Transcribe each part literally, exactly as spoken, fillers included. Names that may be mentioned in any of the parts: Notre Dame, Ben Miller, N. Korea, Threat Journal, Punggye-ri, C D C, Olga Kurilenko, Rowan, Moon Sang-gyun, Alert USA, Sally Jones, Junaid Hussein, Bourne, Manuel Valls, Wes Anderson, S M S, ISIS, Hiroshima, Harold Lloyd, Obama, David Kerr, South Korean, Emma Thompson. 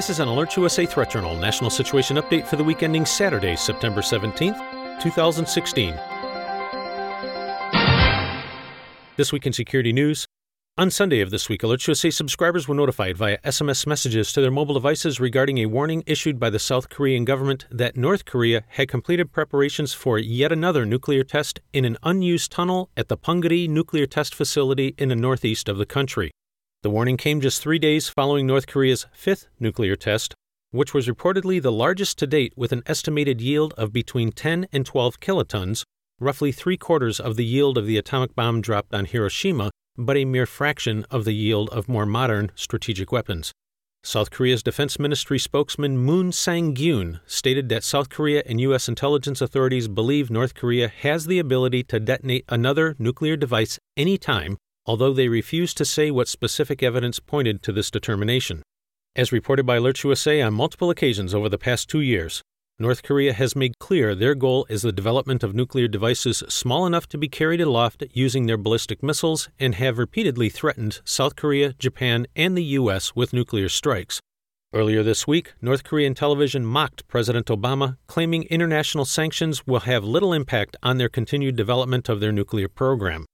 This is an Alert U S A Threat Journal National Situation Update for the week ending Saturday, September seventeenth, two thousand sixteen. This week in security news. On Sunday of this week, Alert U S A subscribers were notified via S M S messages to their mobile devices regarding a warning issued by the South Korean government that North Korea had completed preparations for yet another nuclear test in an unused tunnel at the Punggye-ri nuclear test facility in the northeast of the country. The warning came just three days following North Korea's fifth nuclear test, which was reportedly the largest to date with an estimated yield of between ten and twelve kilotons, roughly three-quarters of the yield of the atomic bomb dropped on Hiroshima, but a mere fraction of the yield of more modern strategic weapons. South Korea's Defense Ministry spokesman Moon Sang-gyun stated that South Korea and U S intelligence authorities believe North Korea has the ability to detonate another nuclear device anytime, although they refused to say what specific evidence pointed to this determination. As reported by Alert U S A on multiple occasions over the past two years, North Korea has made clear their goal is the development of nuclear devices small enough to be carried aloft using their ballistic missiles and have repeatedly threatened South Korea, Japan, and the U S with nuclear strikes. Earlier this week, North Korean television mocked President Obama, claiming international sanctions will have little impact on their continued development of their nuclear program.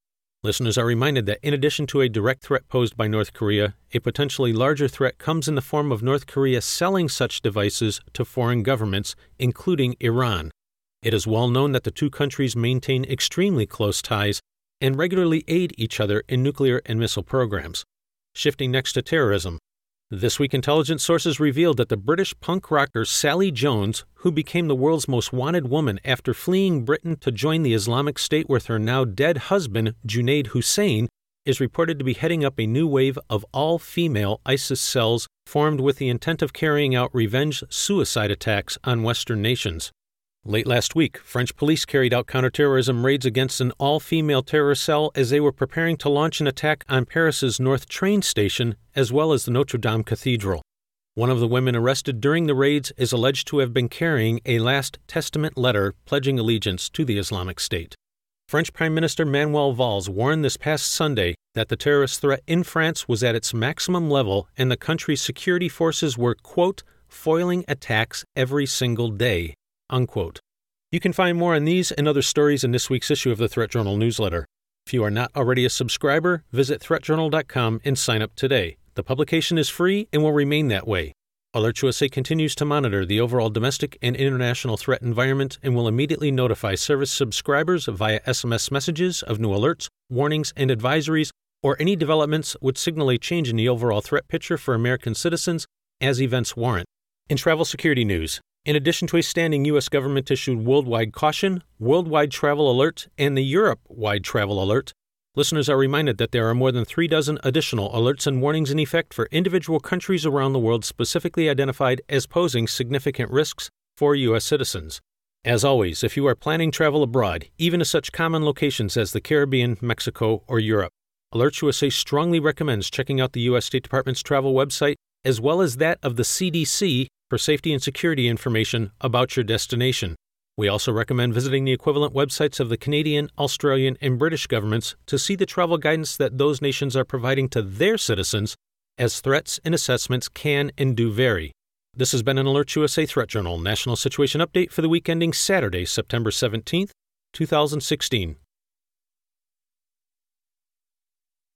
Listeners are reminded that in addition to a direct threat posed by North Korea, a potentially larger threat comes in the form of North Korea selling such devices to foreign governments, including Iran. It is well known that the two countries maintain extremely close ties and regularly aid each other in nuclear and missile programs. Shifting next to terrorism. This week, intelligence sources revealed that the British punk rocker Sally Jones, who became the world's most wanted woman after fleeing Britain to join the Islamic State with her now dead husband, Junaid Hussein, is reported to be heading up a new wave of all-female ISIS cells formed with the intent of carrying out revenge suicide attacks on Western nations. Late last week, French police carried out counterterrorism raids against an all-female terror cell as they were preparing to launch an attack on Paris's North train station, as well as the Notre Dame Cathedral. One of the women arrested during the raids is alleged to have been carrying a last testament letter pledging allegiance to the Islamic State. French Prime Minister Manuel Valls warned this past Sunday that the terrorist threat in France was at its maximum level and the country's security forces were, quote, foiling attacks every single day, unquote. You can find more on these and other stories in this week's issue of the Threat Journal newsletter. If you are not already a subscriber, visit threat journal dot com and sign up today. The publication is free and will remain that way. Alert U S A continues to monitor the overall domestic and international threat environment and will immediately notify service subscribers via S M S messages of new alerts, warnings, and advisories, or any developments which signal a change in the overall threat picture for American citizens as events warrant. In travel security news, in addition to a standing U S government-issued worldwide caution, worldwide travel alert, and the Europe-wide travel alert, listeners are reminded that there are more than three dozen additional alerts and warnings in effect for individual countries around the world specifically identified as posing significant risks for U S citizens. As always, if you are planning travel abroad, even to such common locations as the Caribbean, Mexico, or Europe, Alert U S A strongly recommends checking out the U S State Department's travel website as well as that of the C D C for safety and security information about your destination. We also recommend visiting the equivalent websites of the Canadian, Australian, and British governments to see the travel guidance that those nations are providing to their citizens, as threats and assessments can and do vary. This has been an Alert U S A Threat Journal National Situation Update for the week ending Saturday, September seventeenth, two thousand sixteen.